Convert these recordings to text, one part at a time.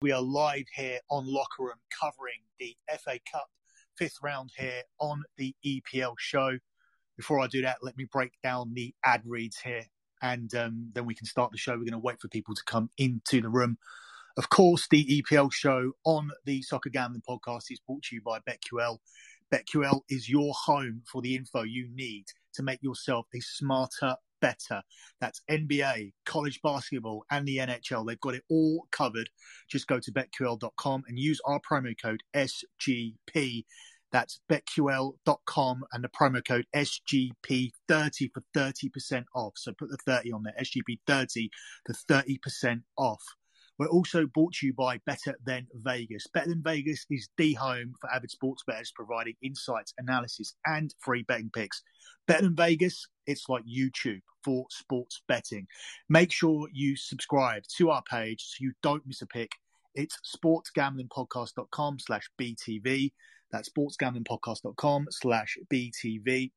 We are live here on Locker Room covering the FA Cup fifth round here on the EPL show. Before I do that, let me break down the ad reads here and then we can start the show. We're going to wait for people to come into the room. Of course, the EPL show on the Soccer Gambling Podcast is brought to you by BetQL. BetQL is your home for the info you need to make yourself a smarter, better. That's NBA, college basketball, and the NHL. They've got it all covered. Just go to betql.com and use our promo code SGP. That's betql.com and the promo code SGP30 for 30% off. So put the 30 on there, SGP30 for 30% off. We're also brought to you by Better Than Vegas. Better Than Vegas is the home for avid sports bettors, providing insights, analysis, and free betting picks. Better Than Vegas, it's like YouTube for sports betting. Make sure you subscribe to our page so you don't miss a pick. It's sportsgamblingpodcast.com/BTV. That's sportsgamblingpodcast.com/BTV.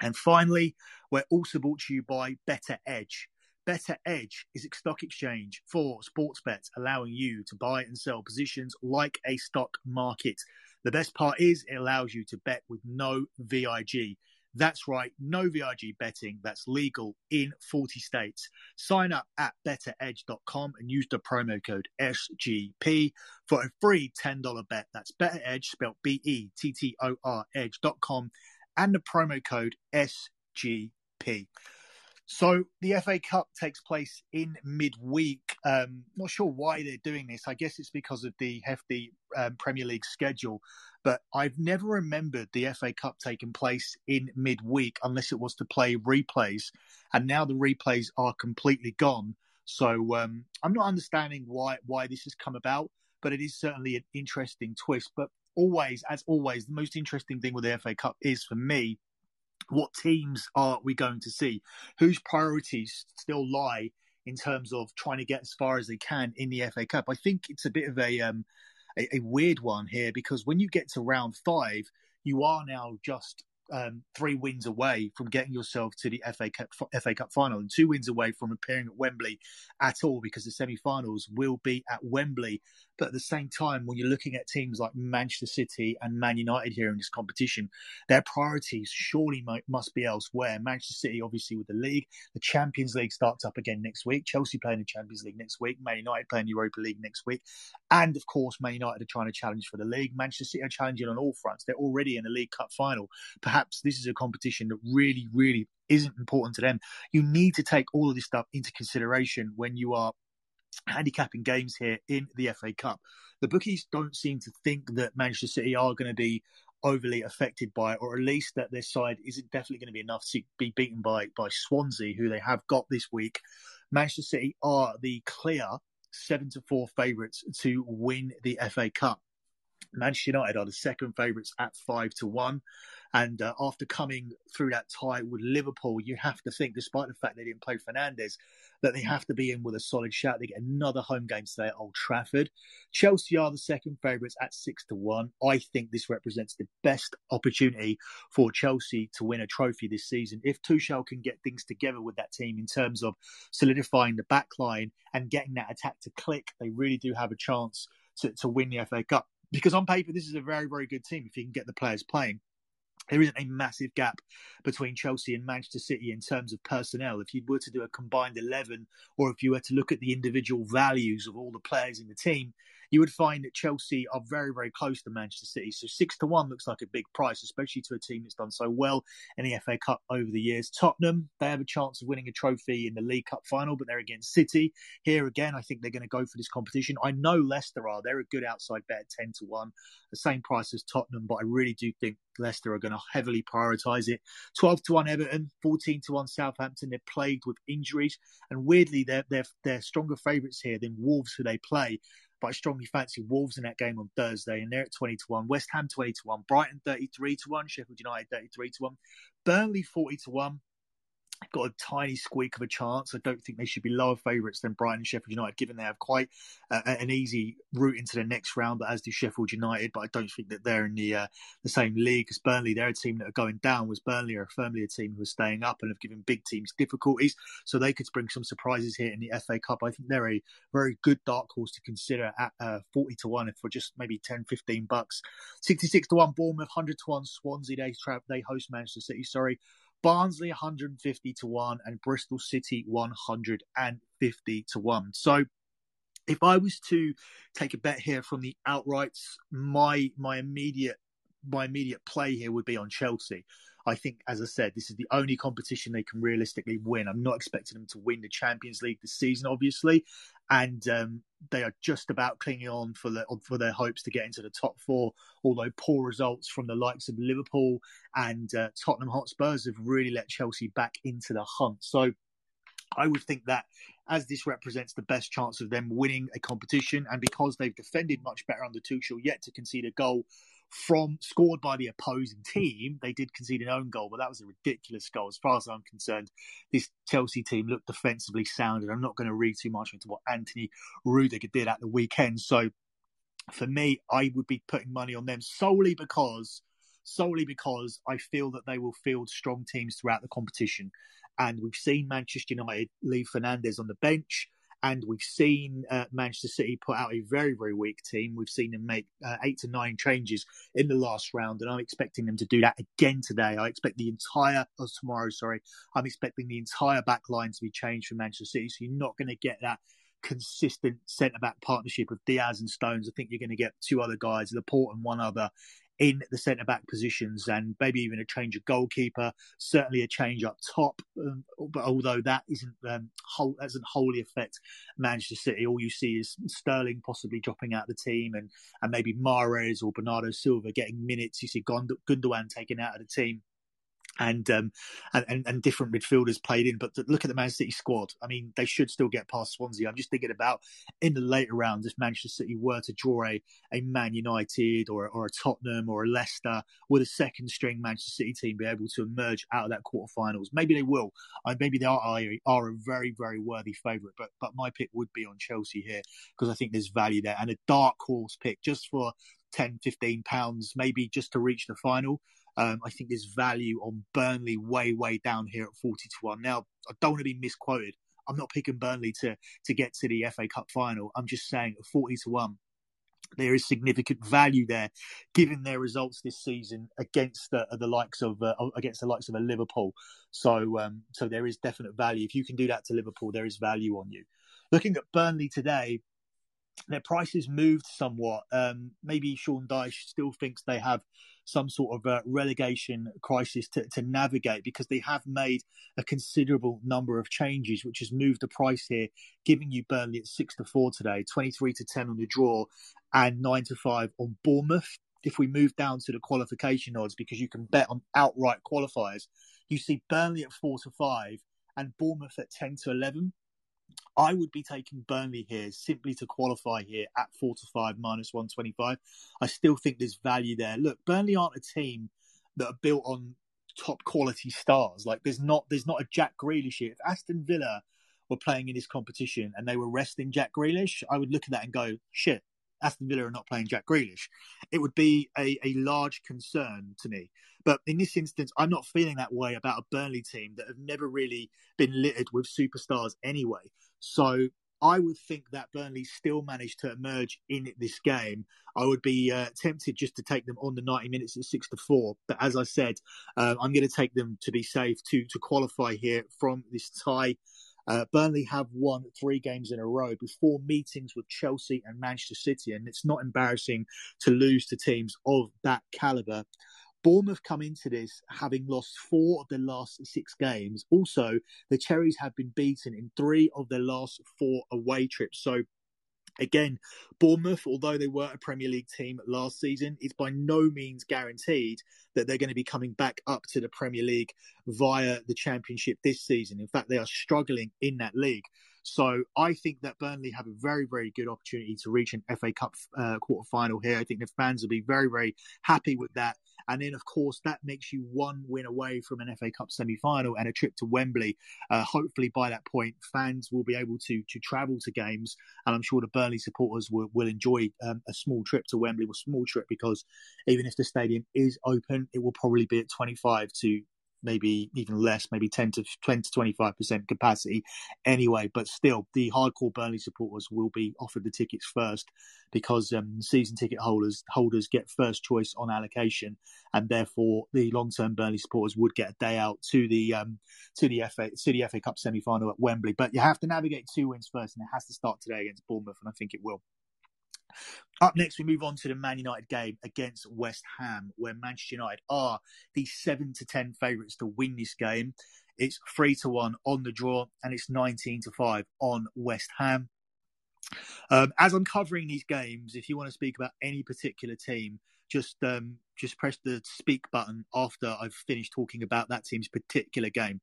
And finally, we're also brought to you by Better Edge. Better Edge is a stock exchange for sports bets, allowing you to buy and sell positions like a stock market. The best part is it allows you to bet with no VIG. That's right, no VIG betting. That's legal in 40 states. Sign up at betteredge.com and use the promo code SGP for a free $10 bet. That's Better Edge, spelled BETTOR, edge.com, and the promo code SGP. So the FA Cup takes place in midweek. Not sure why they're doing this. I guess it's because of the hefty Premier League schedule. But I've never remembered the FA Cup taking place in midweek unless it was to play replays. And now the replays are completely gone. So I'm not understanding why this has come about, but it is certainly an interesting twist. But as always, the most interesting thing with the FA Cup is, for me, what teams are we going to see? Whose priorities still lie in terms of trying to get as far as they can in the FA Cup? I think it's a bit of a weird one here, because when you get to round five, you are now just 3 wins away from getting yourself to the FA Cup final, and 2 wins away from appearing at Wembley at all, because the semi-finals will be at Wembley. But at the same time, when you're looking at teams like Manchester City and Man United here in this competition, their priorities surely must be elsewhere. Manchester City, obviously, with the league. The Champions League starts up again next week. Chelsea playing the Champions League next week. Man United playing the Europa League next week. And, of course, Man United are trying to challenge for the league. Manchester City are challenging on all fronts. They're already in the League Cup final. Perhaps this is a competition that really, really isn't important to them. You need to take all of this stuff into consideration when you are handicapping games here in the FA Cup. The bookies don't seem to think that Manchester City are going to be overly affected by it, or at least that their side isn't definitely going to be enough to be beaten by Swansea, who they have got this week. Manchester City are the clear 7-4 favourites to win the FA Cup. Manchester United are the second favourites at 5-1. And after coming through that tie with Liverpool, you have to think, despite the fact they didn't play Fernandes, that they have to be in with a solid shout. They get another home game today at Old Trafford. Chelsea are the second favourites at 6-1. I think this represents the best opportunity for Chelsea to win a trophy this season. If Tuchel can get things together with that team in terms of solidifying the back line and getting that attack to click, they really do have a chance to win the FA Cup. Because on paper, this is a very, very good team if you can get the players playing. There isn't a massive gap between Chelsea and Manchester City in terms of personnel. If you were to do a combined 11, or if you were to look at the individual values of all the players in the team, you would find that Chelsea are very, very close to Manchester City. So 6-1 looks like a big price, especially to a team that's done so well in the FA Cup over the years. Tottenham, they have a chance of winning a trophy in the League Cup final, but they're against City. Here again, I think they're going to go for this competition. I know Leicester are. They're a good outside bet at 10-1, the same price as Tottenham, but I really do think Leicester are going to heavily prioritise it. 12-1 Everton, 14-1 Southampton. They're plagued with injuries, and weirdly, they're stronger favourites here than Wolves, who they play. But I strongly fancy Wolves in that game on Thursday, and they're at 20-1. West Ham 20-1, Brighton 33-1, Sheffield United 33-1, Burnley 40-1. They've got a tiny squeak of a chance. I don't think they should be lower favourites than Brighton and Sheffield United, given they have quite an easy route into the next round, but as do Sheffield United. But I don't think that they're in the same league as Burnley. They're a team that are going down, whereas Burnley are firmly a team who are staying up and have given big teams difficulties. So they could bring some surprises here in the FA Cup. I think they're a very good dark horse to consider at 40 to 1 for just maybe $10-15. 66 to 1 Bournemouth, 100 to 1 Swansea. They host Manchester City. Barnsley 150 to 1 and Bristol City 150 to 1. So, if I was to take a bet here from the outrights, my immediate play here would be on Chelsea. I think, as I said, this is the only competition they can realistically win. I'm not expecting them to win the Champions League this season, obviously, and they are just about clinging on for their hopes to get into the top four, although poor results from the likes of Liverpool and Tottenham Hotspurs have really let Chelsea back into the hunt. So I would think that as this represents the best chance of them winning a competition, and because they've defended much better under Tuchel, yet to concede a goal scored by the opposing team. They did concede an own goal, but that was a ridiculous goal. As far as I'm concerned, this Chelsea team looked defensively sound, and I'm not going to read too much into what Anthony Rudiger did at the weekend. So for me, I would be putting money on them solely because I feel that they will field strong teams throughout the competition. And we've seen Manchester United leave Fernandes on the bench. And we've seen Manchester City put out a very, very weak team. We've seen them make 8 to 9 changes in the last round, and I'm expecting them to do that again today. I'm expecting the entire back line to be changed for Manchester City, so you're not going to get that consistent centre-back partnership of Diaz and Stones. I think you're going to get two other guys, Laporte and one other, in the centre-back positions, and maybe even a change of goalkeeper, certainly a change up top. But although that doesn't wholly affect Manchester City, all you see is Sterling possibly dropping out of the team and maybe Mahrez or Bernardo Silva getting minutes. You see Gundogan taken out of the team. And different midfielders played in. But look at the Man City squad. I mean, they should still get past Swansea. I'm just thinking about in the later rounds, if Manchester City were to draw a Man United or a Tottenham or a Leicester, would a second string Manchester City team be able to emerge out of that quarterfinals? Maybe they will. Maybe they are a very, very worthy favourite. But my pick would be on Chelsea here because I think there's value there. And a dark horse pick just for £10-15, maybe just to reach the final. I think there's value on Burnley way down here at 40 to 1. Now, I don't want to be misquoted. I'm not picking Burnley to get to the FA Cup final. I'm just saying at 40 to 1, there is significant value there, given their results this season against the likes of a Liverpool. So there is definite value. If you can do that to Liverpool, there is value on you. Looking at Burnley today, their prices moved somewhat. Maybe Sean Dyche still thinks they have some sort of relegation crisis to navigate because they have made a considerable number of changes, which has moved the price here, giving you Burnley at 6 to 4 today, 23 to 10 on the draw, and 9 to 5 on Bournemouth. If we move down to the qualification odds, because you can bet on outright qualifiers, you see Burnley at 4 to 5 and Bournemouth at 10 to 11. I would be taking Burnley here simply to qualify here at 4 to 5 -125. I still think there's value there. Look, Burnley aren't a team that are built on top quality stars. Like there's not a Jack Grealish here. If Aston Villa were playing in this competition and they were resting Jack Grealish, I would look at that and go, shit, Aston Villa are not playing Jack Grealish. It would be a large concern to me. But in this instance, I'm not feeling that way about a Burnley team that have never really been littered with superstars anyway. So I would think that Burnley still managed to emerge in this game. I would be tempted just to take them on the 90 minutes at 6 to 4. But as I said, I'm going to take them to be safe to qualify here from this tie. Burnley have won 3 games in a row before meetings with Chelsea and Manchester City, and it's not embarrassing to lose to teams of that calibre. Bournemouth come into this having lost 4 of their last 6 games. Also, the Cherries have been beaten in 3 of their last 4 away trips. So, again, Bournemouth, although they were a Premier League team last season, it's by no means guaranteed that they're going to be coming back up to the Premier League via the Championship this season. In fact, they are struggling in that league. So I think that Burnley have a very, very good opportunity to reach an FA Cup quarter final here. I think the fans will be very, very happy with that. And then, of course, that makes you one win away from an FA Cup semi-final and a trip to Wembley. Hopefully, by that point, fans will be able to travel to games. And I'm sure the Burnley supporters will enjoy a small trip to Wembley, a small trip, because even if the stadium is open, it will probably be at 25 to maybe even less, maybe 10 to 25% capacity anyway. But still, the hardcore Burnley supporters will be offered the tickets first, because season ticket holders get first choice on allocation, and therefore the long-term Burnley supporters would get a day out to the FA Cup semi-final at Wembley. But you have to navigate two wins first, and it has to start today against Bournemouth, and I think it will. Up next, we move on to the Man United game against West Ham, where Manchester United are the 7-10 favourites to win this game. It's 3-1 on the draw, and it's 19-5 on West Ham. As I'm covering these games, if you want to speak about any particular team, just press the speak button after I've finished talking about that team's particular game.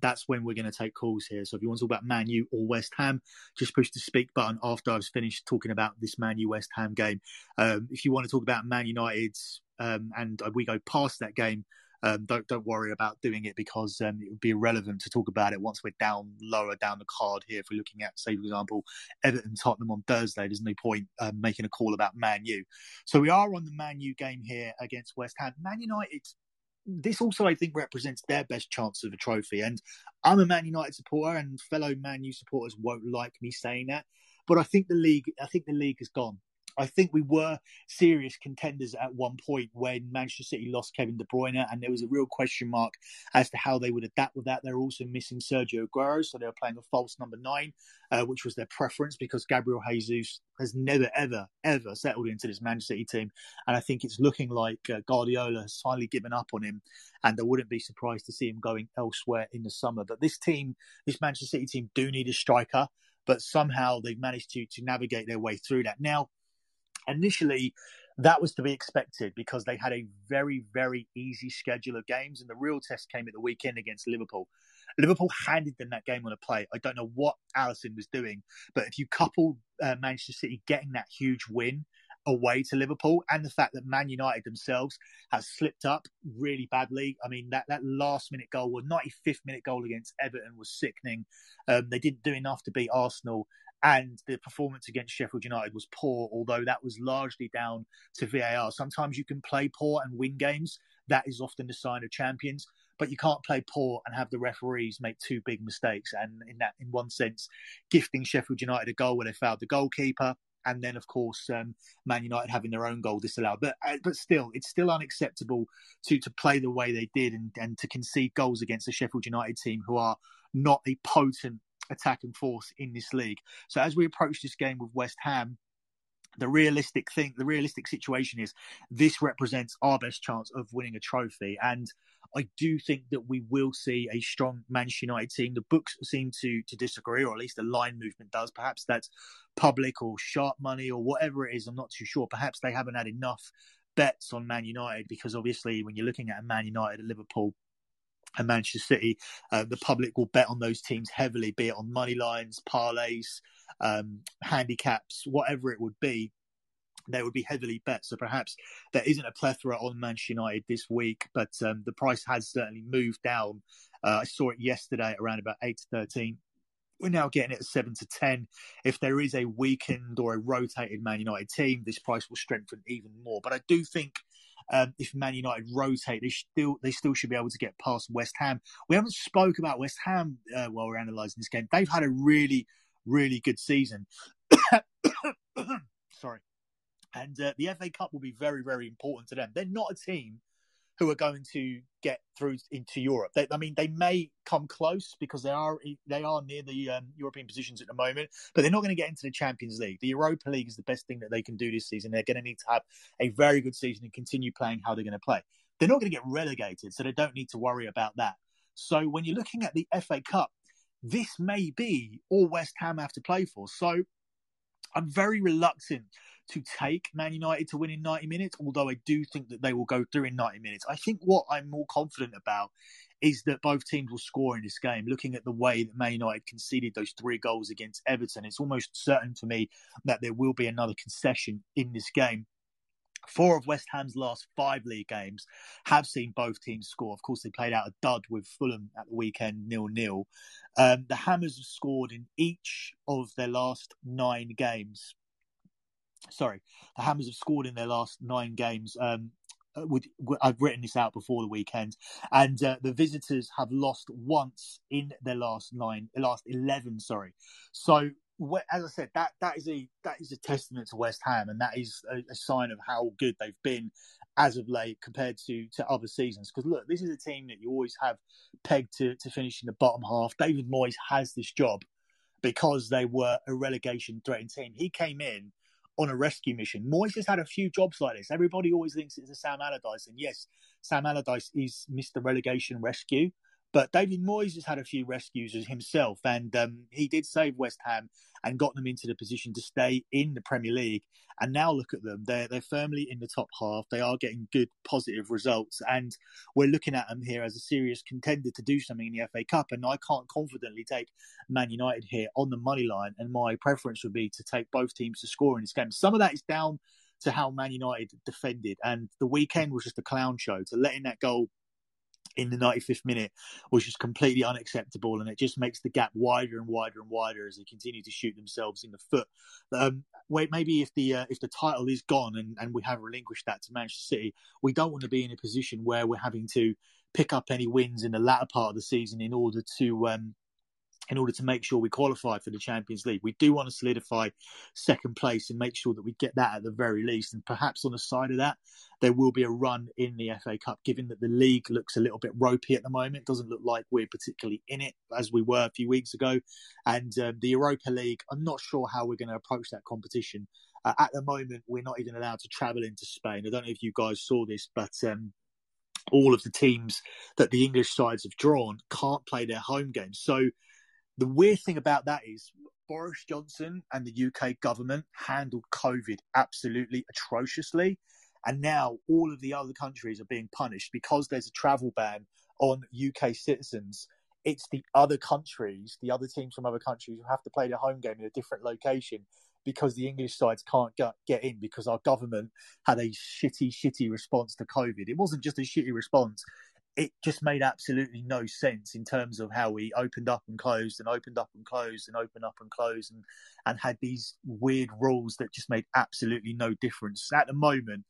That's when we're going to take calls here. So if you want to talk about Man U or West Ham, just push the speak button after I've finished talking about this Man U West Ham game. If you want to talk about Man United and we go past that game, don't worry about doing it, because it would be irrelevant to talk about it once we're down lower down the card here. If we're looking at, say, for example, Everton Tottenham on Thursday, there's no point making a call about Man U. So we are on the Man U game here against West Ham. Man United, this also, I think, represents their best chance of a trophy. And I'm a Man United supporter, and fellow Man U supporters won't like me saying that. But I think the league is gone. I think we were serious contenders at one point when Manchester City lost Kevin De Bruyne, and there was a real question mark as to how they would adapt with that. They're also missing Sergio Aguero, so they were playing a false number 9, which was their preference, because Gabriel Jesus has never, ever, ever settled into this Manchester City team. And I think it's looking like Guardiola has finally given up on him, and I wouldn't be surprised to see him going elsewhere in the summer. But this Manchester City team do need a striker, but somehow they've managed to navigate their way through that. Now, initially, that was to be expected, because they had a very, very easy schedule of games, and the real test came at the weekend against Liverpool. Liverpool handed them that game on a plate. I don't know what Alisson was doing, but if you couple Manchester City getting that huge win away to Liverpool, and the fact that Man United themselves has slipped up really badly. I mean, that last-minute goal, or 95th minute goal against Everton, was sickening. They didn't do enough to beat Arsenal, and the performance against Sheffield United was poor, although that was largely down to VAR. Sometimes you can play poor and win games. That is often the sign of champions. But you can't play poor and have the referees make two big mistakes. And in one sense, gifting Sheffield United a goal when they fouled the goalkeeper. And then, of course, Man United having their own goal disallowed. But still, it's still unacceptable to play the way they did and to concede goals against the Sheffield United team, who are not a potent attacking force in this league. So as we approach this game with West Ham, the realistic situation is this represents our best chance of winning a trophy. And I do think that we will see a strong Manchester United team. The books seem to disagree, or at least the line movement does. Perhaps that's public or sharp money or whatever it is. I'm not too sure. Perhaps they haven't had enough bets on Man United, because obviously when you're looking at a Man United and Liverpool and Manchester City, the public will bet on those teams heavily, be it on money lines, parlays, handicaps, whatever it would be. They would be heavily bet. So perhaps there isn't a plethora on Manchester United this week, but the price has certainly moved down. I saw it yesterday at around about 8-13. We're now getting it at 7-10. If there is a weakened or a rotated Man United team, this price will strengthen even more. But I do think if Man United rotate, they still should be able to get past West Ham. We haven't spoke about West Ham while we're analysing this game. They've had a really, really good season. Sorry. And the FA Cup will be very, very important to them. They're not a team who are going to get through into Europe. They may come close, because they are near the European positions at the moment, but they're not going to get into the Champions League. The Europa League is the best thing that they can do this season. They're going to need to have a very good season and continue playing how they're going to play. They're not going to get relegated, so they don't need to worry about that. So when you're looking at the FA Cup, this may be all West Ham have to play for. So I'm very reluctant to take Man United to win in 90 minutes, although I do think that they will go through in 90 minutes. I think what I'm more confident about is that both teams will score in this game. Looking at the way that Man United conceded those 3 goals against Everton, it's almost certain to me that there will be another concession in this game. Four of West Ham's last five league games have seen both teams score. Of course, they played out a dud with Fulham at the weekend, 0-0. The Hammers have scored in each of their last nine games. The Hammers have scored in their last nine games. I've written this out before the weekend, and the visitors have lost once in their last 11. So as I said, that is a testament to West Ham, and that is a sign of how good they've been as of late compared to other seasons. Because look, this is a team that you always have pegged to finish in the bottom half. David Moyes has this job because they were a relegation threatened team. He came in on a rescue mission. Moyes has had a few jobs like this. Everybody always thinks it's a Sam Allardyce, and yes, Sam Allardyce is Mr. Relegation Rescue, but David Moyes has had a few rescues himself, and he did save West Ham and got them into the position to stay in the Premier League. And now look at them. They're firmly in the top half. They are getting good, positive results, and we're looking at them here as a serious contender to do something in the FA Cup. And I can't confidently take Man United here on the money line, and my preference would be to take both teams to score in this game. Some of that is down to how Man United defended, and the weekend was just a clown show. To let in that goal in the 95th minute was just completely unacceptable, and it just makes the gap wider and wider and wider as they continue to shoot themselves in the foot. Maybe if the title is gone and we have relinquished that to Manchester City, we don't want to be in a position where we're having to pick up any wins in the latter part of the season in order to make sure we qualify for the Champions League. We do want to solidify second place and make sure that we get that at the very least. And perhaps on the side of that, there will be a run in the FA Cup, given that the league looks a little bit ropey at the moment. It doesn't look like we're particularly in it as we were a few weeks ago. And the Europa League, I'm not sure how we're going to approach that competition. At the moment, we're not even allowed to travel into Spain. I don't know if you guys saw this, but all of the teams that the English sides have drawn can't play their home games. So the weird thing about that is Boris Johnson and the UK government handled COVID absolutely atrociously. And now all of the other countries are being punished because there's a travel ban on UK citizens. It's the other countries, the other teams from other countries who have to play their home game in a different location because the English sides can't get in because our government had a shitty response to COVID. It wasn't just a shitty response. It just made absolutely no sense in terms of how we opened up and closed and opened up and closed and opened up and closed and had these weird rules that just made absolutely no difference. At the moment,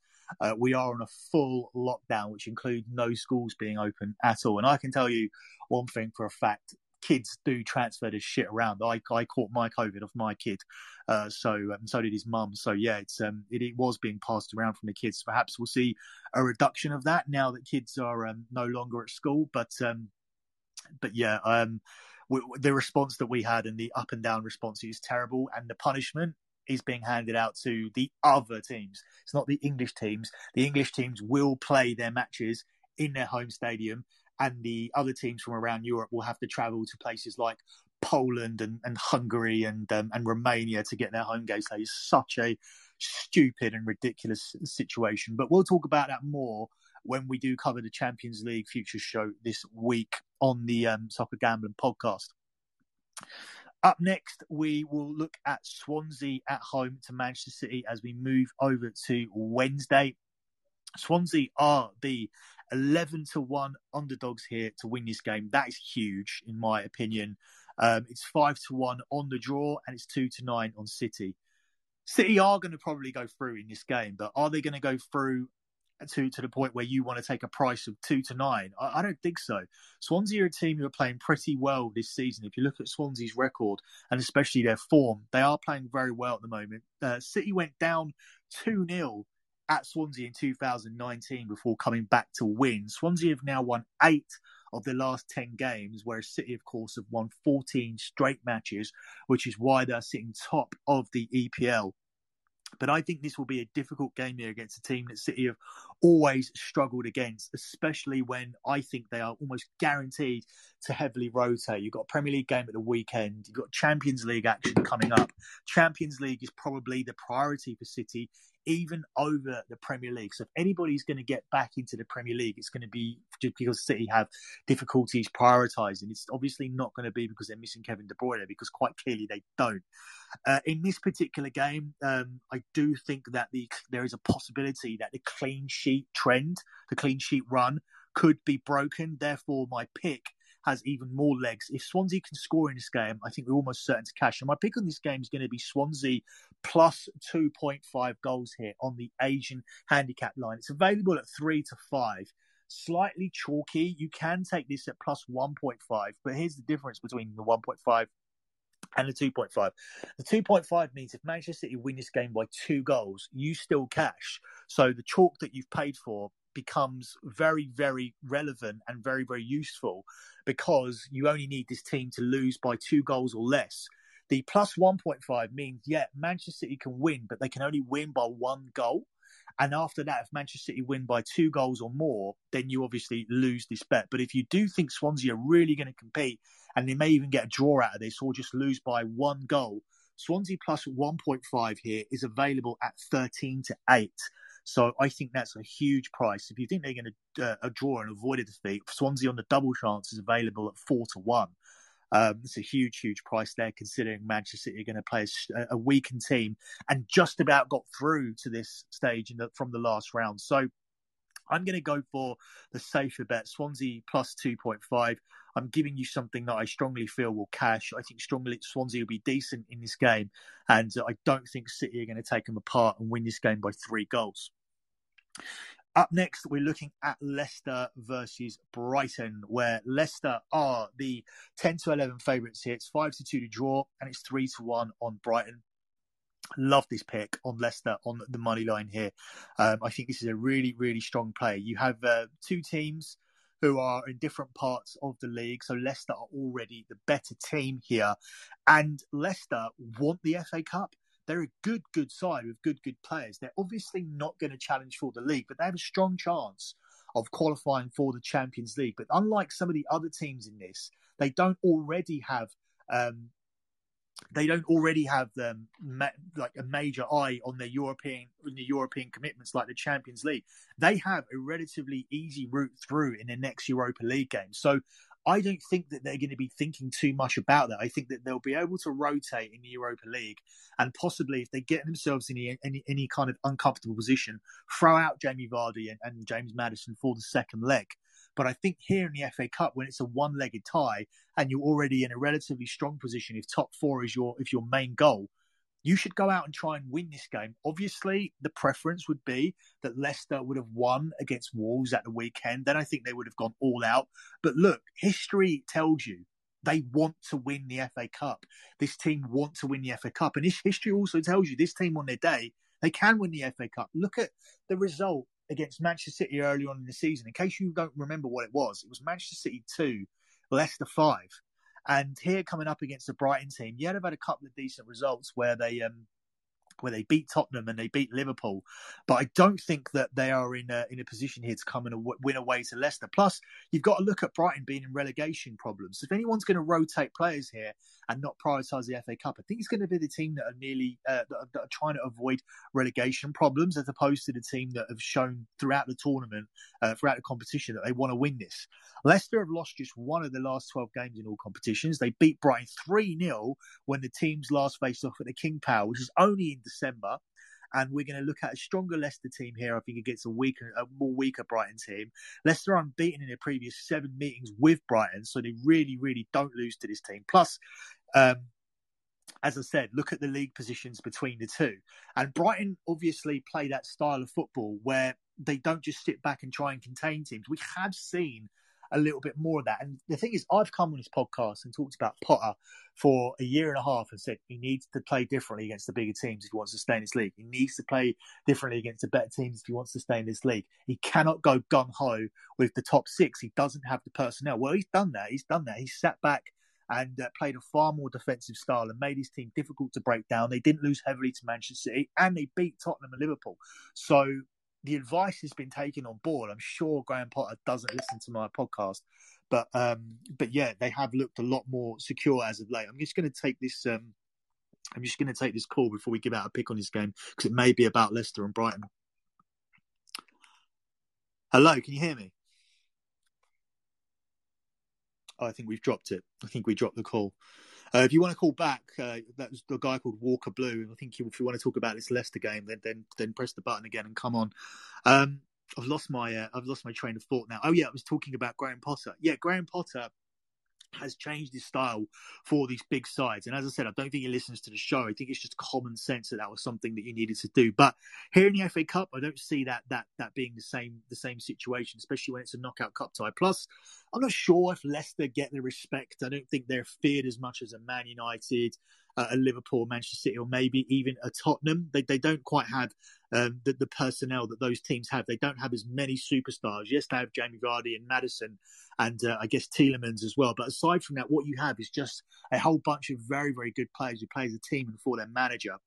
we are on a full lockdown, which includes no schools being open at all. And I can tell you one thing for a fact. Kids do transfer this shit around. I caught my COVID off my kid, so did his mum. So yeah, it was being passed around from the kids. Perhaps we'll see a reduction of that now that kids are no longer at school. But the response that we had and the up and down response is terrible, and the punishment is being handed out to the other teams. It's not the English teams. The English teams will play their matches in their home stadium, and the other teams from around Europe will have to travel to places like Poland and Hungary and Romania to get their home games. So it's such a stupid and ridiculous situation. But we'll talk about that more when we do cover the Champions League Futures show this week on the Soccer Gambling Podcast. Up next, we will look at Swansea at home to Manchester City as we move over to Wednesday. Swansea are the 11-1 underdogs here to win this game. That is huge, in my opinion. It's 5-1 on the draw, and it's 2-9 on City. City are going to probably go through in this game, but are they going to go through to the point where you want to take a price of 2-9? I don't think so. Swansea are a team who are playing pretty well this season. If you look at Swansea's record, and especially their form, they are playing very well at the moment. City went down 2-0 at Swansea in 2019 before coming back to win. Swansea have now won 8 of their last 10 games, whereas City, of course, have won 14 straight matches, which is why they're sitting top of the EPL. But I think this will be a difficult game here against a team that City have always struggled against, especially when I think they are almost guaranteed to heavily rotate. You've got a Premier League game at the weekend. You've got Champions League action coming up. Champions League is probably the priority for City even over the Premier League. So if anybody's going to get back into the Premier League, it's going to be just because City have difficulties prioritising. It's obviously not going to be because they're missing Kevin De Bruyne, because quite clearly they don't. In this particular game, I do think that there is a possibility that the clean sheet trend, the clean sheet run, could be broken. Therefore, my pick has even more legs. If Swansea can score in this game, I think we're almost certain to cash. And my pick on this game is going to be Swansea plus 2.5 goals here on the Asian handicap line. It's available at 3-5. Slightly chalky. You can take this at plus 1.5, but here's the difference between the 1.5 and the 2.5. The 2.5 means if Manchester City win this game by 2 goals, you still cash. So the chalk that you've paid for becomes very, very relevant and very, very useful, because you only need this team to lose by 2 goals or less. The plus 1.5 means, yeah, Manchester City can win, but they can only win by 1 goal. And after that, if Manchester City win by 2 goals or more, then you obviously lose this bet. But if you do think Swansea are really going to compete, and they may even get a draw out of this or just lose by 1 goal, Swansea plus 1.5 here is available at 13-8. So I think that's a huge price. If you think they're going to draw and avoid a defeat, Swansea on the double chance is available at 4-1. It's a huge, huge price there, considering Manchester City are going to play a weakened team and just about got through to this stage from the last round. So I'm going to go for the safer bet, Swansea plus 2.5. I'm giving you something that I strongly feel will cash. I think Swansea will be decent in this game, and I don't think City are going to take them apart and win this game by 3 goals. Up next, we're looking at Leicester versus Brighton, where Leicester are the 10-11 favourites here. It's 5-2 to draw, and it's 3-1 on Brighton. Love this pick on Leicester on the money line here. I think this is a really, really strong play. You have two teams who are in different parts of the league. So Leicester are already the better team here. And Leicester want the FA Cup. They're a good, good side with good, good players. They're obviously not going to challenge for the league, but they have a strong chance of qualifying for the Champions League. But unlike some of the other teams in this, they don't already have... like a major eye on their European commitments, like the Champions League. They have a relatively easy route through in their next Europa League game. So I don't think that they're going to be thinking too much about that. I think that they'll be able to rotate in the Europa League, and possibly, if they get themselves in any kind of uncomfortable position, throw out Jamie Vardy and James Maddison for the second leg. But I think here in the FA Cup, when it's a one-legged tie and you're already in a relatively strong position, if top four is your main goal, you should go out and try and win this game. Obviously, the preference would be that Leicester would have won against Wolves at the weekend. Then I think they would have gone all out. But look, history tells you they want to win the FA Cup. This team want to win the FA Cup. And history also tells you this team on their day, they can win the FA Cup. Look at the result against Manchester City early on in the season. In case you don't remember what it was Manchester City 2, Leicester 5. And here, coming up against the Brighton team, yeah, they've had a couple of decent results where they beat Tottenham and they beat Liverpool. But I don't think that they are in a position here to come and win away to Leicester. Plus, you've got to look at Brighton being in relegation problems. If anyone's going to rotate players here and not prioritise the FA Cup, I think it's going to be the team that are that are trying to avoid relegation problems, as opposed to the team that have shown throughout the tournament, throughout the competition, that they want to win this. Leicester have lost just one of the last 12 games in all competitions. They beat Brighton 3-0 when the teams last faced off at the King Power, which is only in December. And we're going to look at a stronger Leicester team here. I think it gets a more weaker Brighton team. Leicester are unbeaten in their previous 7 meetings with Brighton, so they really, really don't lose to this team. Plus, as I said, look at the league positions between the two. And Brighton obviously play that style of football where they don't just sit back and try and contain teams. We have seen a little bit more of that. And the thing is, I've come on this podcast and talked about Potter for 1.5 years and said he needs to play differently against the bigger teams if he wants to stay in this league. He needs to play differently against the better teams if he wants to stay in this league. He cannot go gung-ho with the top 6. He doesn't have the personnel. Well, he's done that. He's sat back and played a far more defensive style and made his team difficult to break down. They didn't lose heavily to Manchester City, and they beat Tottenham and Liverpool. So the advice has been taken on board. I'm sure Graham Potter doesn't listen to my podcast, but yeah, they have looked a lot more secure as of late. I'm just going to take this I'm just going to take this call before we give out a pick on this game because it may be about Leicester and Brighton. Hello, can you hear me? Oh, I think we've dropped it. I think we dropped the call. If you want to call back, that was the guy called Walker Blue. I think if you want to talk about this Leicester game, then press the button again and come on. I've lost my train of thought now. Oh yeah, I was talking about Graham Potter. Yeah, Graham Potter has changed his style for these big sides. And as I said, I don't think he listens to the show. I think it's just common sense that was something that you needed to do. But here in the FA Cup, I don't see that being the same situation, especially when it's a knockout cup tie. Plus, I'm not sure if Leicester get the respect. I don't think they're feared as much as a Man United, a Liverpool, Manchester City, or maybe even a Tottenham. They don't quite have the personnel that those teams have. They don't have as many superstars. Yes, they have Jamie Vardy and Maddison and I guess Tielemans as well. But aside from that, what you have is just a whole bunch of very, very good players who play as a team and for their manager.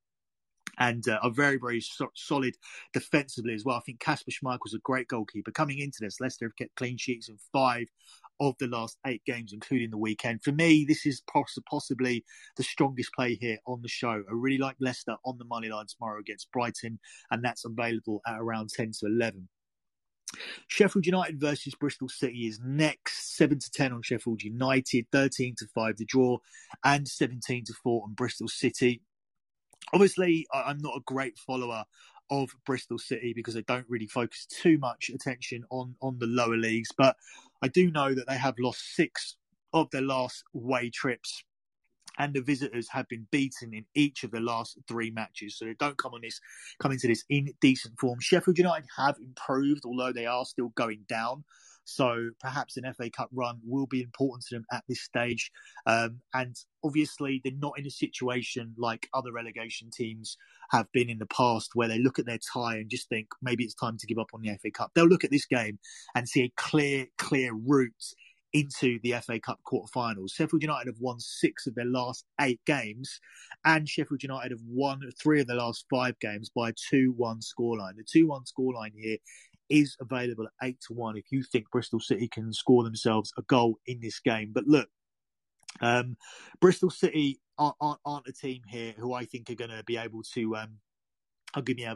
And are very, very solid defensively as well. I think Kasper Schmeichel's a great goalkeeper. Coming into this, Leicester have kept clean sheets in 5 of the last 8 games, including the weekend. For me, this is possibly the strongest play here on the show. I really like Leicester on the money line tomorrow against Brighton, and that's available at around 10 to 11. Sheffield United versus Bristol City is next. 7 to 10 on Sheffield United, 13 to 5 the draw, and 17 to 4 on Bristol City. Obviously, I'm not a great follower of Bristol City because I don't really focus too much attention on the lower leagues. But I do know that they have lost 6 of their last away trips. And the visitors have been beaten in each of the last 3 matches. So they don't come into this in decent form. Sheffield United have improved, although they are still going down. So perhaps an FA Cup run will be important to them at this stage. And obviously, they're not in a situation like other relegation teams have been in the past where they look at their tie and just think maybe it's time to give up on the FA Cup. They'll look at this game and see a clear route into the FA Cup quarterfinals. Sheffield United have won 6 of their last 8 games, and Sheffield United have won 3 of their last 5 games by a 2-1 scoreline. The 2-1 scoreline here is available at 8 to 1 if you think Bristol City can score themselves a goal in this game. But look, Bristol City aren't a team here who I think are going to be able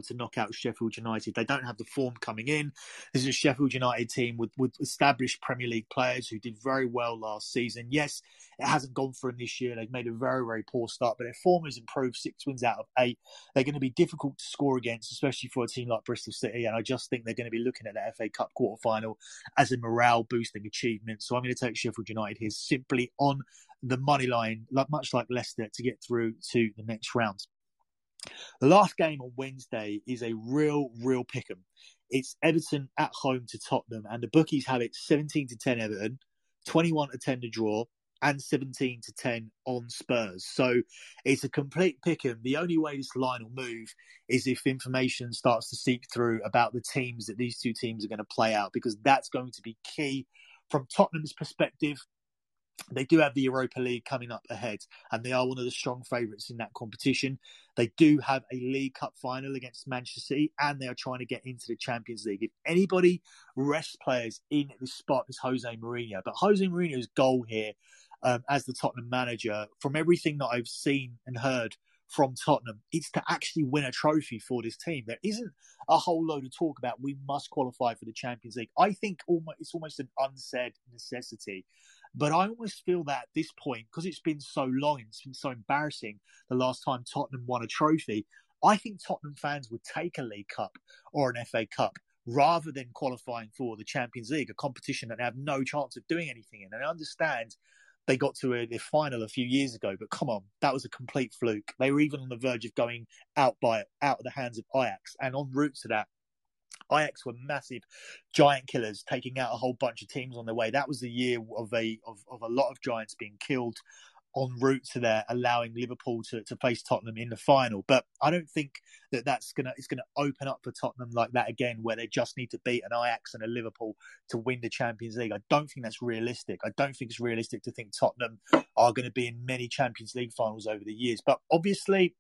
to knock out Sheffield United. They don't have the form coming in. This is a Sheffield United team with established Premier League players who did very well last season. Yes, it hasn't gone for them this year. They've made a very, very poor start, but their form has improved. 6 wins out of 8. They're going to be difficult to score against, especially for a team like Bristol City. And I just think they're going to be looking at the FA Cup quarterfinal as a morale-boosting achievement. So I'm going to take Sheffield United here simply on the money line, much like Leicester, to get through to the next round. The last game on Wednesday is a real pick'em. It's Everton at home to Tottenham, and the bookies have it 17 to 10 Everton, 21 to 10 the draw, and 17 to 10 on Spurs. So it's a complete pick'em. The only way this line will move is if information starts to seep through about the teams that these two teams are going to play out, because that's going to be key from Tottenham's perspective. They do have the Europa League coming up ahead, and they are one of the strong favourites in that competition. They do have a League Cup final against Manchester City, and they are trying to get into the Champions League. If anybody rests players in this spot, it's Jose Mourinho. But Jose Mourinho's goal here as the Tottenham manager, from everything that I've seen and heard from Tottenham, it's to actually win a trophy for this team. There isn't a whole load of talk about we must qualify for the Champions League. I think it's almost an unsaid necessity. But I almost feel that at this point, because it's been so long, it's been so embarrassing the last time Tottenham won a trophy, I think Tottenham fans would take a League Cup or an FA Cup rather than qualifying for the Champions League, a competition that they have no chance of doing anything in. And I understand they got to the final a few years ago, but come on, that was a complete fluke. They were even on the verge of going out of the hands of Ajax, and en route to that, Ajax were massive giant killers, taking out a whole bunch of teams on their way. That was the year of a lot of giants being killed en route to their allowing Liverpool to face Tottenham in the final. But I don't think that's going to open up for Tottenham like that again, where they just need to beat an Ajax and a Liverpool to win the Champions League. I don't think that's realistic. I don't think it's realistic to think Tottenham are going to be in many Champions League finals over the years. But obviously,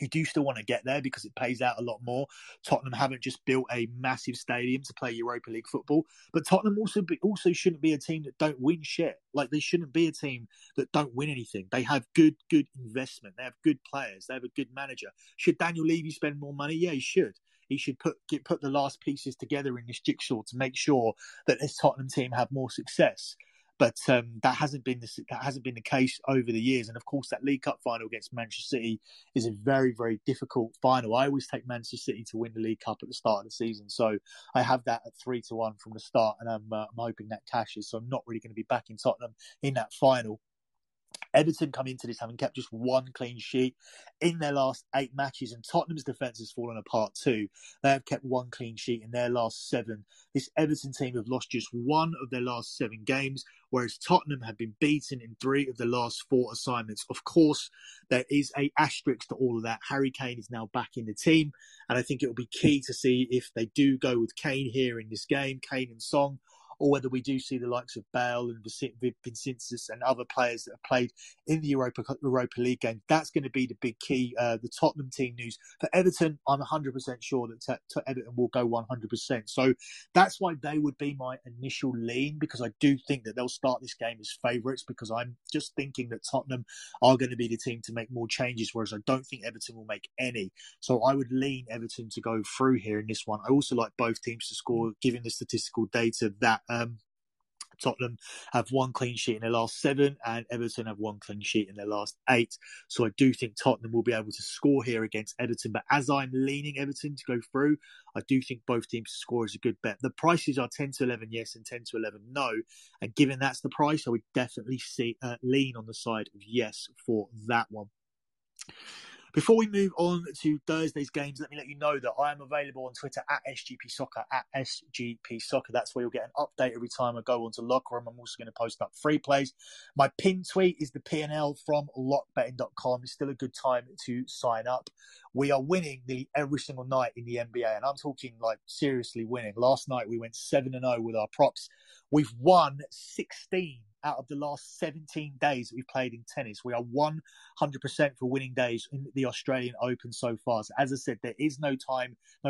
you do still want to get there because it pays out a lot more. Tottenham haven't just built a massive stadium to play Europa League football, but Tottenham also shouldn't be a team that don't win shit. Like, they shouldn't be a team that don't win anything. They have good investment. They have good players. They have a good manager. Should Daniel Levy spend more money? Yeah, he should. He should put the last pieces together in this jigsaw to make sure that this Tottenham team have more success. But that hasn't been the case over the years. And of course, that League Cup final against Manchester City is a very, very difficult final. I always take Manchester City to win the League Cup at the start of the season. So I have that at 3-1 from the start. And I'm hoping that cashes. So I'm not really going to be backing Tottenham in that final. Everton come into this having kept just one clean sheet in their last 8 matches, and Tottenham's defence has fallen apart too. They have kept one clean sheet in their last 7. This Everton team have lost just one of their last 7 games, whereas Tottenham have been beaten in 3 of the last 4 assignments. Of course, there is an asterisk to all of that. Harry Kane is now back in the team, and I think it will be key to see if they do go with Kane here in this game, Kane and Son, or whether we do see the likes of Bale and Vinicius and other players that have played in the Europa League game. That's going to be the big key, the Tottenham team news. For Everton, I'm 100% sure that Everton will go 100%. So that's why they would be my initial lean, because I do think that they'll start this game as favourites, because I'm just thinking that Tottenham are going to be the team to make more changes, whereas I don't think Everton will make any. So I would lean Everton to go through here in this one. I also like both teams to score, given the statistical data that Tottenham have one clean sheet in their last 7 and Everton have one clean sheet in their last 8. So I do think Tottenham will be able to score here against Everton. But as I'm leaning Everton to go through, I do think both teams to score is a good bet. The prices are 10-11 yes and 10-11 no. And given that's the price, I would definitely lean on the side of yes for that one. Before we move on to Thursday's games, let me let you know that I am available on Twitter at SGP Soccer, at SGP Soccer. That's where you'll get an update every time I go onto Locker Room. I'm also going to post up free plays. My pin tweet is the P&L from lockbetting.com. It's still a good time to sign up. We are winning nearly every single night in the NBA, and I'm talking like seriously winning. Last night we went 7-0 with our props. We've won 16 out of the last 17 days that we've played in tennis. We are 100% for winning days in the Australian Open so far. So as I said, there is no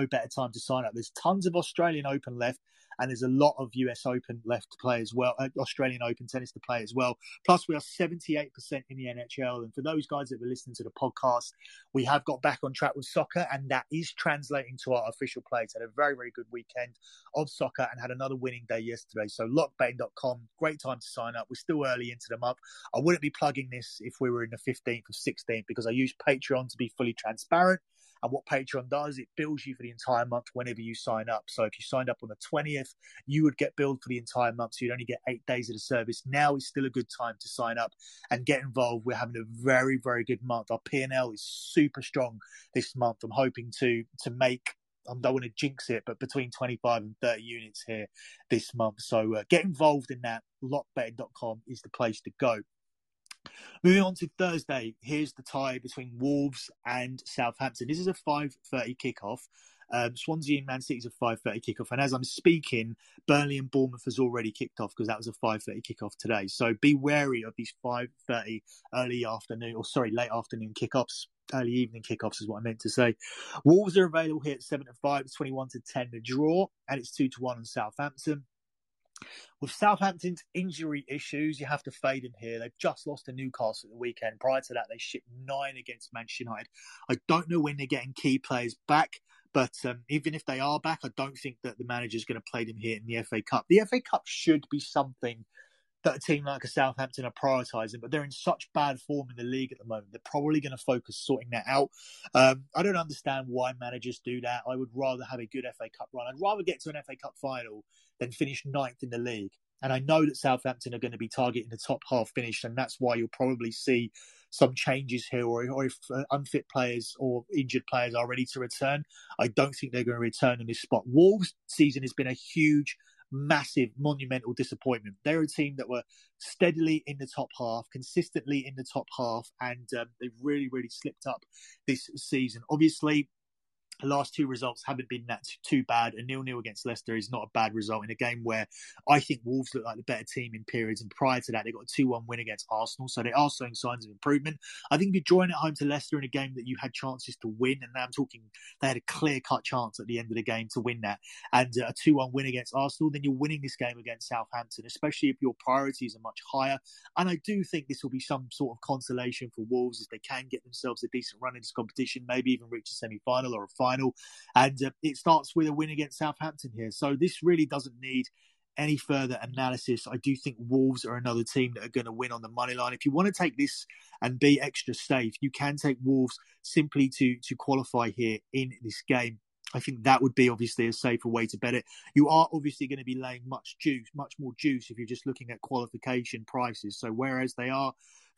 better time to sign up. There's tons of Australian Open left, and there's a lot of US Open left to play as well, Australian Open tennis to play as well. Plus, we are 78% in the NHL. And for those guys that were listening to the podcast, we have got back on track with soccer, and that is translating to our official plays. Had a very, very good weekend of soccer and had another winning day yesterday. So lockbetting.com, great time to sign up. We're still early into the month. I wouldn't be plugging this if we were in the 15th or 16th, because I use Patreon to be fully transparent. And what Patreon does, it bills you for the entire month whenever you sign up. So if you signed up on the 20th, you would get billed for the entire month. So you'd only get 8 days of the service. Now is still a good time to sign up and get involved. We're having a very, very good month. Our P&L is super strong this month. I'm hoping to make, I don't want to jinx it, but between 25 and 30 units here this month. So get involved in that. Lockbetting.com is the place to go. Moving on to Thursday, here's the tie between Wolves and Southampton. This is a 5:30 kickoff. Swansea and Man City is a 5:30 kickoff. And as I'm speaking, Burnley and Bournemouth has already kicked off, because that was a 5:30 kickoff today. So be wary of these 5:30 late afternoon kickoffs. Early evening kickoffs is what I meant to say. Wolves are available here at 7-5, 21-10 the draw, and it's 2-1 on Southampton. With Southampton's injury issues, you have to fade them here. They've just lost to Newcastle at the weekend. Prior to that, they shipped 9 against Manchester United. I don't know when they're getting key players back, but even if they are back, I don't think that the manager's going to play them here in the FA Cup. The FA Cup should be something that a team like a Southampton are prioritising, but they're in such bad form in the league at the moment. They're probably going to focus sorting that out. I don't understand why managers do that. I would rather have a good FA Cup run. I'd rather get to an FA Cup final than finish 9th in the league. And I know that Southampton are going to be targeting the top half finish, and that's why you'll probably see some changes here, or if unfit players or injured players are ready to return. I don't think they're going to return in this spot. Wolves' season has been a huge, massive, monumental disappointment. They're a team that were steadily in the top half, consistently in the top half, and they've really, really slipped up this season. Obviously, The last two results haven't been that too bad. A 0-0 against Leicester is not a bad result in a game where I think Wolves look like the better team in periods. And prior to that, they got a 2-1 win against Arsenal. So they are showing signs of improvement. I think you're drawing at home to Leicester in a game that you had chances to win. And now I'm talking, they had a clear-cut chance at the end of the game to win that. And a 2-1 win against Arsenal, then you're winning this game against Southampton, especially if your priorities are much higher. And I do think this will be some sort of consolation for Wolves if they can get themselves a decent run in this competition, maybe even reach a semi-final or a final. And it starts with a win against Southampton here. So this really doesn't need any further analysis. I do think Wolves are another team that are going to win on the money line. If you want to take this and be extra safe, you can take Wolves simply to qualify here in this game. I think that would be obviously a safer way to bet it. You are obviously going to be laying much more juice if you're just looking at qualification prices. So whereas they are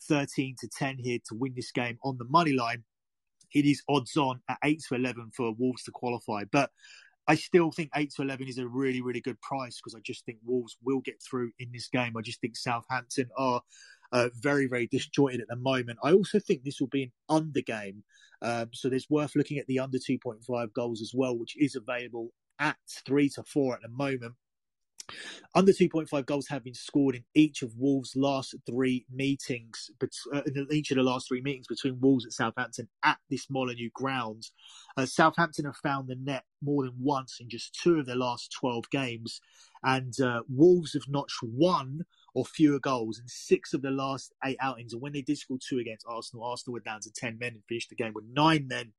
13 to 10 here to win this game on the money line, it is odds on at 8 to 11 for Wolves to qualify. But I still think 8 to 11 is a really, really good price because I just think Wolves will get through in this game. I just think Southampton are very, very disjointed at the moment. I also think this will be an under game. So there's worth looking at the under 2.5 goals as well, which is available at 3 to 4 at the moment. Under 2.5 goals have been scored in each of Wolves' last three meetings, between Wolves and Southampton at this Molineux ground. Southampton have found the net more than once in just two of their last 12 games, and Wolves have notched one or fewer goals in six of their last eight outings. And when they did score two against Arsenal, Arsenal were down to 10 men and finished the game with 9 men.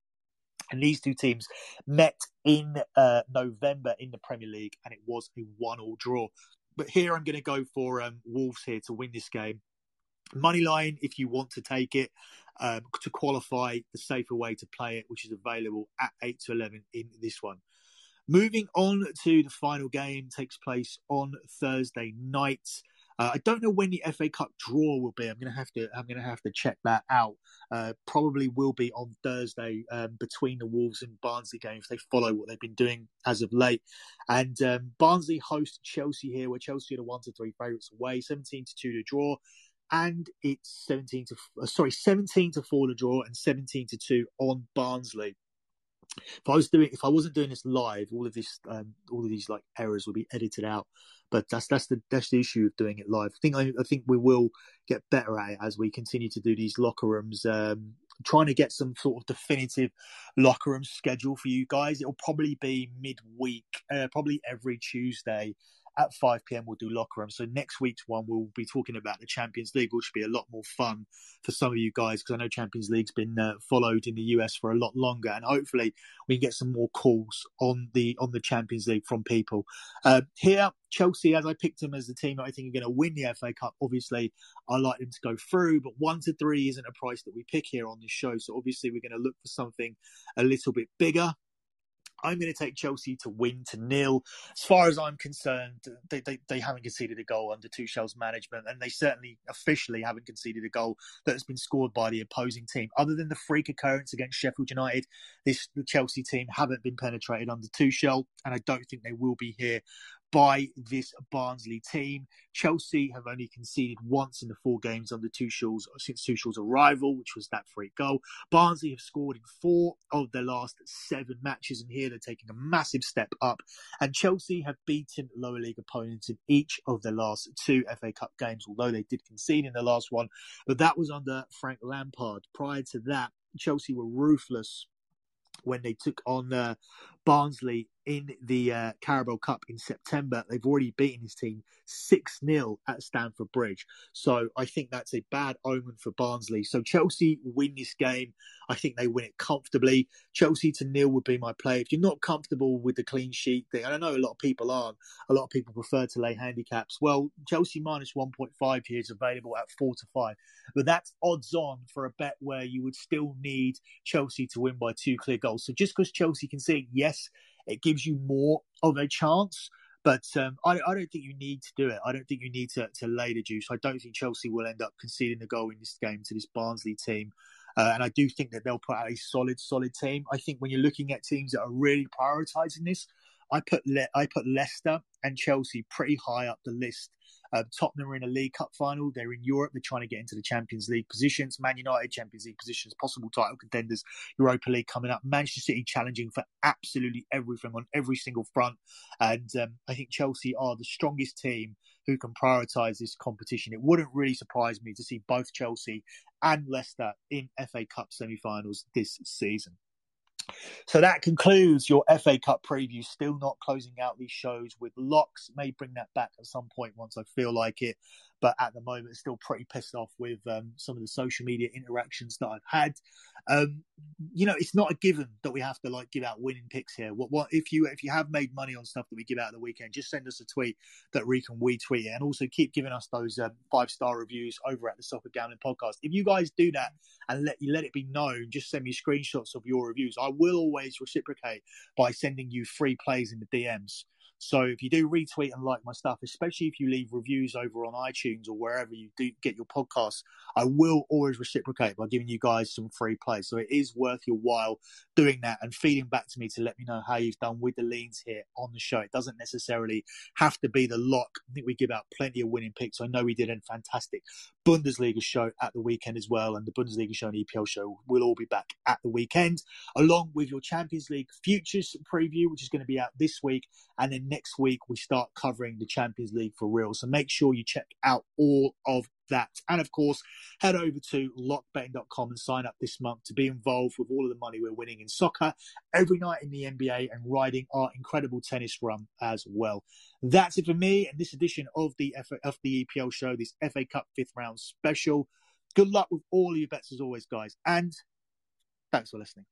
And these two teams met in November in the Premier League, and it was a 1-1 draw. But here I'm going to go for Wolves here to win this game. Moneyline, if you want to take it, to qualify, the safer way to play it, which is available at 8 to 11 in this one. Moving on to the final game, takes place on Thursday night. I don't know when the FA Cup draw will be. I'm going to have to check that out. Probably will be on Thursday between the Wolves and Barnsley game if they follow what they've been doing as of late. And Barnsley host Chelsea here, where Chelsea are the 1-3 favourites away, 17-2 to draw, and it's 17-4 to draw and 17-2 on Barnsley. If I wasn't doing this live, all of these like errors would be edited out. But that's the issue of doing it live. I think we will get better at it as we continue to do these locker rooms. Trying to get some sort of definitive locker room schedule for you guys. It'll probably be midweek, probably every Tuesday. At 5pm, we'll do locker room. So next week's one, we'll be talking about the Champions League, which will be a lot more fun for some of you guys because I know Champions League's been followed in the US for a lot longer, and hopefully we can get some more calls on the Champions League from people. Here, Chelsea, as I picked them as the team that I think are going to win the FA Cup, obviously I like them to go through, but 1-3 isn't a price that we pick here on this show. So obviously we're going to look for something a little bit bigger. I'm going to take Chelsea to win 0. As far as I'm concerned, they haven't conceded a goal under Tuchel's management, and they certainly officially haven't conceded a goal that has been scored by the opposing team. Other than the freak occurrence against Sheffield United, the Chelsea team haven't been penetrated under Tuchel, and I don't think they will be here by this Barnsley team. Chelsea have only conceded once in the 4 games under Tuchel's since Tuchel's arrival, which was that free goal. Barnsley have scored in 4 of their last 7 matches, and here they're taking a massive step up. And Chelsea have beaten lower league opponents in each of their last 2 FA Cup games, although they did concede in the last one, but that was under Frank Lampard. Prior to that, Chelsea were ruthless when they took on Barnsley in the Carabao Cup in September. They've already beaten his team 6-0 at Stamford Bridge. So I think that's a bad omen for Barnsley. So Chelsea win this game. I think they win it comfortably. Chelsea to 0 would be my play. If you're not comfortable with the clean sheet thing, and I know a lot of people aren't. A lot of people prefer to lay handicaps. Well, Chelsea minus 1.5 here is available at 4-5. But that's odds on for a bet where you would still need Chelsea to win by 2 clear goals. So just because Chelsea can see, yes, it gives you more of a chance, but I don't think you need to do it. I don't think you need to lay the juice. I don't think Chelsea will end up conceding the goal in this game to this Barnsley team. And I do think that they'll put out a solid team. I think when you're looking at teams that are really prioritising this, I put Leicester and Chelsea pretty high up the list Tottenham are in a League Cup final. They're in Europe. They're trying to get into the Champions League positions. Man United, Champions League positions, possible title contenders, Europa League coming up. Manchester City challenging for absolutely everything on every single front. And I think Chelsea are the strongest team who can prioritise this competition. It wouldn't really surprise me to see both Chelsea and Leicester in FA Cup semi-finals this season. So that concludes your FA Cup preview. Still not closing out these shows with locks. May bring that back at some point once I feel like it. But at the moment, still pretty pissed off with some of the social media interactions that I've had. You know, it's not a given that we have to like give out winning picks here. What if you have made money on stuff that we give out at the weekend, just send us a tweet that Reek and we tweet it, and also keep giving us those 5-star reviews over at the Soccer Gambling Podcast. If you guys do that and let it be known, just send me screenshots of your reviews. I will always reciprocate by sending you free plays in the DMs. So if you do retweet and like my stuff, especially if you leave reviews over on iTunes or wherever you do get your podcasts, I will always reciprocate by giving you guys some free play. So it is worth your while doing that and feeding back to me to let me know how you've done with the leans here on the show. It doesn't necessarily have to be the lock. I think we give out plenty of winning picks. I know we did a fantastic Bundesliga show at the weekend as well. And the Bundesliga show and EPL show will all be back at the weekend, along with your Champions League futures preview, which is going to be out this week. And then next week, we start covering the Champions League for real. So make sure you check out all of that. And of course, head over to lockbetting.com and sign up this month to be involved with all of the money we're winning in soccer every night in the NBA and riding our incredible tennis run as well. That's it for me and this edition of the EPL show, this FA Cup 5th round special. Good luck with all your bets as always, guys. And thanks for listening.